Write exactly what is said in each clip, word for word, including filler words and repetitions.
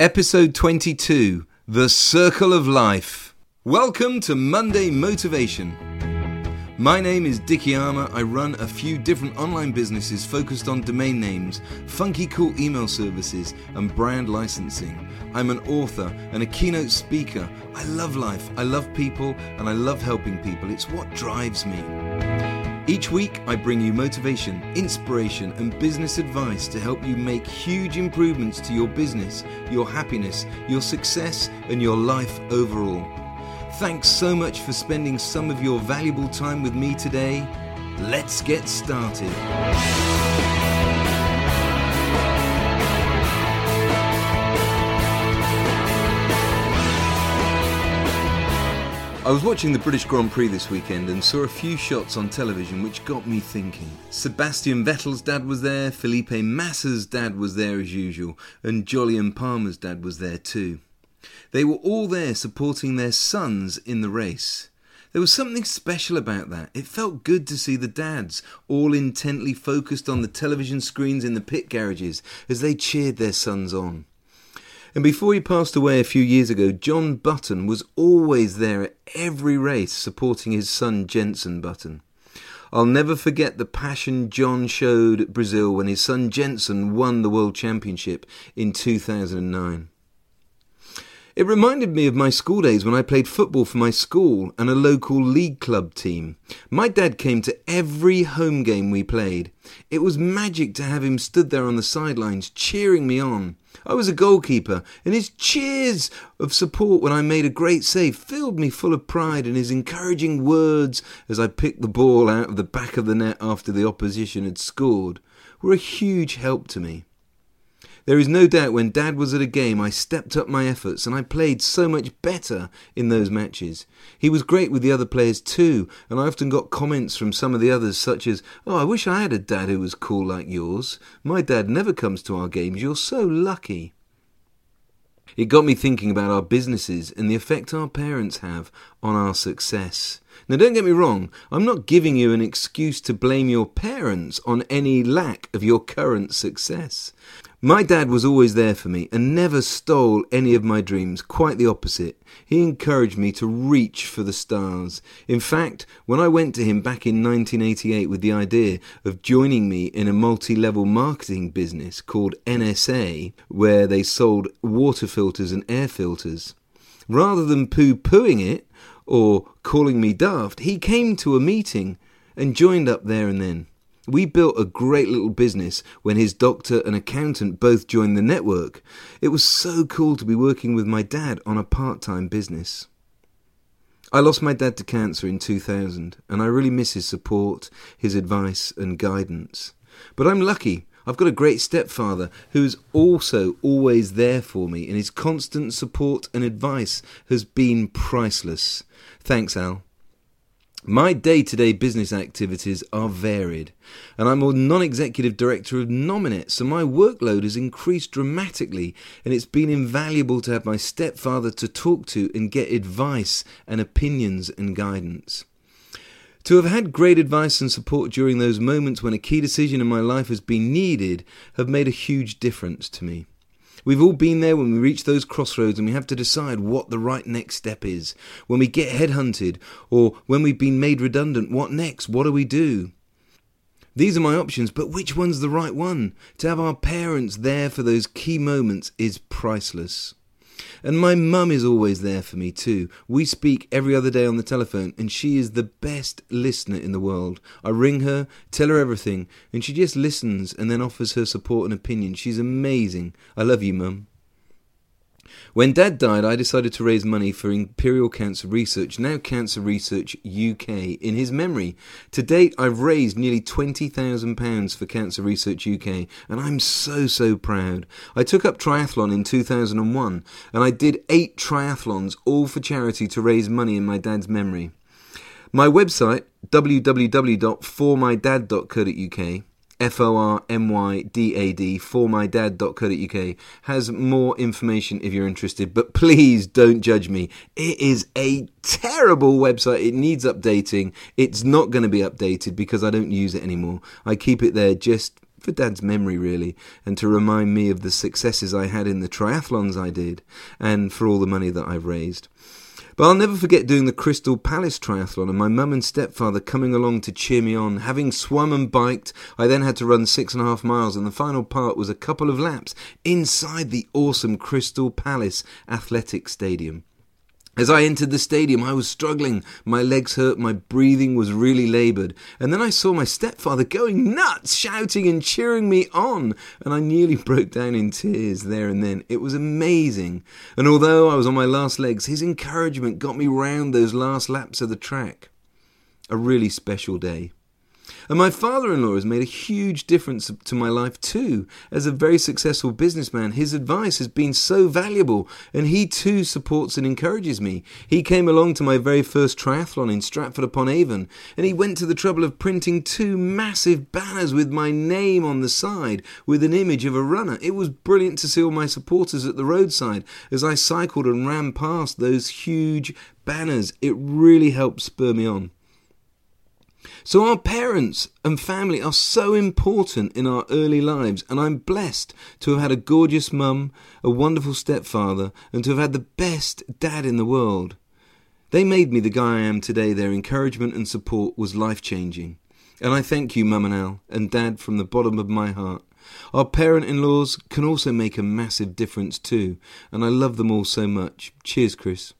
Episode twenty-two, The Circle of Life. Welcome to Monday Motivation. My name is Dicky Arma. I run a few different online businesses focused on domain names, funky cool email services, and brand licensing. I'm an author and a keynote speaker. I love life, I love people, and I love helping people. It's what drives me. Each week, I bring you motivation, inspiration, and business advice to help you make huge improvements to your business, your happiness, your success, and your life overall. Thanks so much for spending some of your valuable time with me today. Let's get started. I was watching the British Grand Prix this weekend and saw a few shots on television which got me thinking. Sebastian Vettel's dad was there, Felipe Massa's dad was there as usual, and Jolyon Palmer's dad was there too. They were all there supporting their sons in the race. There was something special about that. It felt good to see the dads all intently focused on the television screens in the pit garages as they cheered their sons on. And before he passed away a few years ago, John Button was always there at every race supporting his son Jenson Button. I'll never forget the passion John showed at Brazil when his son Jenson won the World Championship in two thousand nine. It reminded me of my school days when I played football for my school and a local league club team. My dad came to every home game we played. It was magic to have him stood there on the sidelines cheering me on. I was a goalkeeper, and his cheers of support when I made a great save filled me full of pride, and his encouraging words as I picked the ball out of the back of the net after the opposition had scored were a huge help to me. There is no doubt when Dad was at a game, I stepped up my efforts and I played so much better in those matches. He was great with the other players too, and I often got comments from some of the others such as, "Oh, I wish I had a dad who was cool like yours. My dad never comes to our games. You're so lucky." It got me thinking about our businesses and the effect our parents have on our success. Now, don't get me wrong, I'm not giving you an excuse to blame your parents on any lack of your current success. My dad was always there for me and never stole any of my dreams, quite the opposite. He encouraged me to reach for the stars. In fact, when I went to him back in nineteen eighty-eight with the idea of joining me in a multi-level marketing business called N S A, where they sold water filters and air filters, rather than poo-pooing it or calling me daft, he came to a meeting and joined up there and then. We built a great little business when his doctor and accountant both joined the network. It was so cool to be working with my dad on a part-time business. I lost my dad to cancer in two thousand, and I really miss his support, his advice and guidance. But I'm lucky. I've got a great stepfather who is also always there for me, and his constant support and advice has been priceless. Thanks, Al. My day-to-day business activities are varied, and I'm a non-executive director of Nominet, so my workload has increased dramatically, and it's been invaluable to have my stepfather to talk to and get advice and opinions and guidance. To have had great advice and support during those moments when a key decision in my life has been needed have made a huge difference to me. We've all been there when we reach those crossroads and we have to decide what the right next step is. When we get headhunted or when we've been made redundant, what next? What do we do? These are my options, but which one's the right one? To have our parents there for those key moments is priceless. And my mum is always there for me too. We speak every other day on the telephone, and she is the best listener in the world. I ring her, tell her everything, and she just listens and then offers her support and opinion. She's amazing. I love you, Mum. When Dad died, I decided to raise money for Imperial Cancer Research, now Cancer Research U K, in his memory. To date, I've raised nearly twenty thousand pounds for Cancer Research U K, and I'm so, so proud. I took up triathlon in two thousand one, and I did eight triathlons, all for charity, to raise money in my dad's memory. My website, w w w dot for my dad dot co dot u k, F O R M Y D A D, for my dad dot co dot u k, has more information if you're interested, but please don't judge me. It is a terrible website. It needs updating. It's not going to be updated because I don't use it anymore. I keep it there just for Dad's memory really, and to remind me of the successes I had in the triathlons I did, and for all the money that I've raised. But I'll never forget doing the Crystal Palace Triathlon and my mum and stepfather coming along to cheer me on. Having swum and biked, I then had to run six and a half miles, and the final part was a couple of laps inside the awesome Crystal Palace Athletic Stadium. As I entered the stadium, I was struggling, my legs hurt, my breathing was really laboured, and then I saw my stepfather going nuts, shouting and cheering me on, and I nearly broke down in tears there and then. It was amazing, and although I was on my last legs, his encouragement got me round those last laps of the track. A really special day. And my father-in-law has made a huge difference to my life too. As a very successful businessman, his advice has been so valuable, and he too supports and encourages me. He came along to my very first triathlon in Stratford-upon-Avon, and he went to the trouble of printing two massive banners with my name on the side with an image of a runner. It was brilliant to see all my supporters at the roadside as I cycled and ran past those huge banners. It really helped spur me on. So our parents and family are so important in our early lives, and I'm blessed to have had a gorgeous mum, a wonderful stepfather, and to have had the best dad in the world. They made me the guy I am today. Their encouragement and support was life-changing. And I thank you, Mum and Al, and Dad, from the bottom of my heart. Our parent-in-laws can also make a massive difference too, and I love them all so much. Cheers, Chris.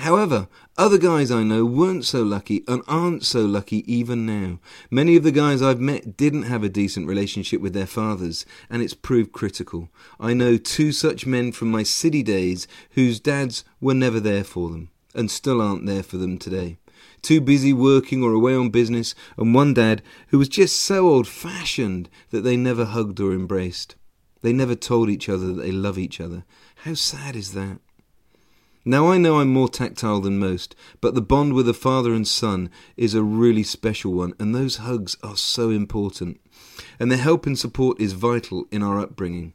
However, other guys I know weren't so lucky and aren't so lucky even now. Many of the guys I've met didn't have a decent relationship with their fathers, and it's proved critical. I know two such men from my city days whose dads were never there for them and still aren't there for them today. Too busy working or away on business, and one dad who was just so old-fashioned that they never hugged or embraced. They never told each other that they love each other. How sad is that? Now I know I'm more tactile than most, but the bond with a father and son is a really special one, and those hugs are so important, and their help and support is vital in our upbringing.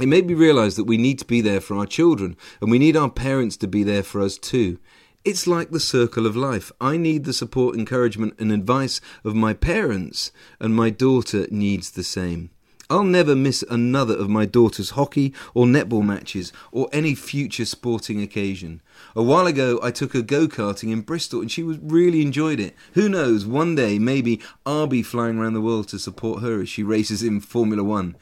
It made me realise that we need to be there for our children, and we need our parents to be there for us too. It's like the circle of life. I need the support, encouragement and advice of my parents, and my daughter needs the same. I'll never miss another of my daughter's hockey or netball matches or any future sporting occasion. A while ago, I took her go-karting in Bristol and she was, really enjoyed it. Who knows, one day maybe I'll be flying around the world to support her as she races in Formula One.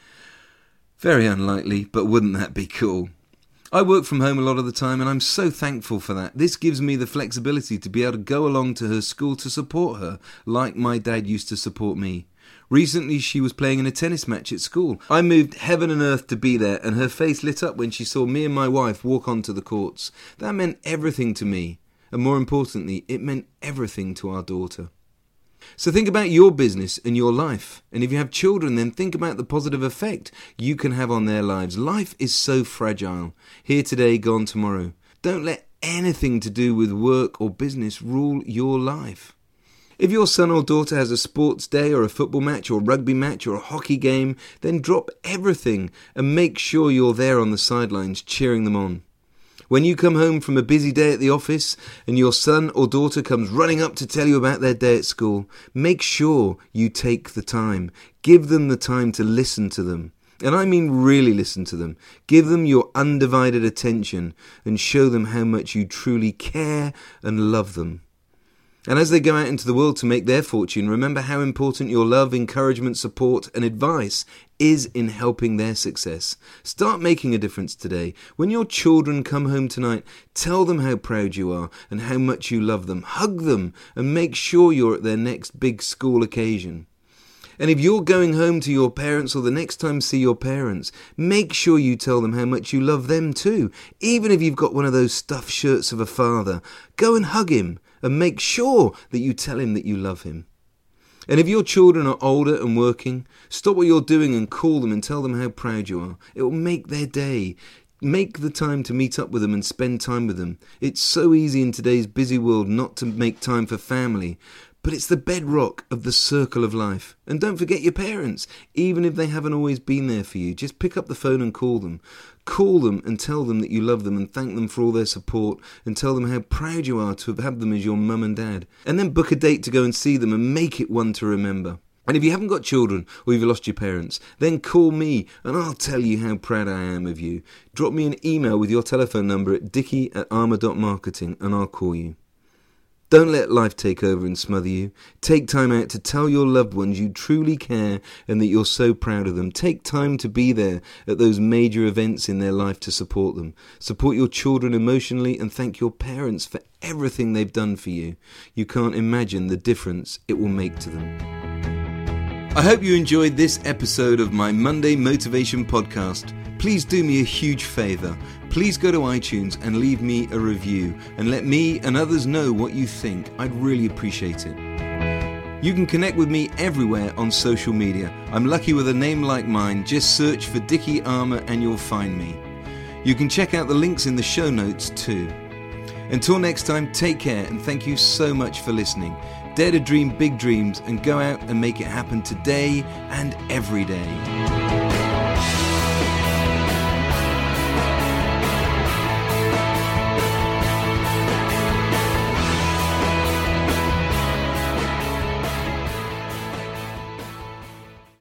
Very unlikely, but wouldn't that be cool? I work from home a lot of the time, and I'm so thankful for that. This gives me the flexibility to be able to go along to her school to support her, like my dad used to support me. Recently she was playing in a tennis match at school. I moved heaven and earth to be there, and her face lit up when she saw me and my wife walk onto the courts. That meant everything to me, and more importantly, it meant everything to our daughter. So think about your business and your life, and if you have children, then think about the positive effect you can have on their lives. Life is so fragile. Here today, gone tomorrow. Don't let anything to do with work or business rule your life. If your son or daughter has a sports day or a football match or rugby match or a hockey game, then drop everything and make sure you're there on the sidelines cheering them on. When you come home from a busy day at the office and your son or daughter comes running up to tell you about their day at school, make sure you take the time. Give them the time to listen to them. And I mean really listen to them. Give them your undivided attention and show them how much you truly care and love them. And as they go out into the world to make their fortune, remember how important your love, encouragement, support and advice is in helping their success. Start making a difference today. When your children come home tonight, tell them how proud you are and how much you love them. Hug them and make sure you're at their next big school occasion. And if you're going home to your parents or the next time see your parents, make sure you tell them how much you love them too. Even if you've got one of those stuffed shirts of a father, go and hug him and make sure that you tell him that you love him. And if your children are older and working, stop what you're doing and call them and tell them how proud you are. It will make their day. Make the time to meet up with them and spend time with them. It's so easy in today's busy world not to make time for family, but it's the bedrock of the circle of life. And don't forget your parents, even if they haven't always been there for you. Just pick up the phone and call them. Call them and tell them that you love them and thank them for all their support and tell them how proud you are to have them as your mum and dad. And then book a date to go and see them and make it one to remember. And if you haven't got children or you've lost your parents, then call me and I'll tell you how proud I am of you. Drop me an email with your telephone number at dicky at arma dot marketing and I'll call you. Don't let life take over and smother you. Take time out to tell your loved ones you truly care and that you're so proud of them. Take time to be there at those major events in their life to support them. Support your children emotionally and thank your parents for everything they've done for you. You can't imagine the difference it will make to them. I hope you enjoyed this episode of my Monday Motivation Podcast. Please do me a huge favour. Please go to iTunes and leave me a review and let me and others know what you think. I'd really appreciate it. You can connect with me everywhere on social media. I'm lucky with a name like mine. Just search for Dicky Arma and you'll find me. You can check out the links in the show notes too. Until next time, take care and thank you so much for listening. Dare to dream big dreams and go out and make it happen today and every day.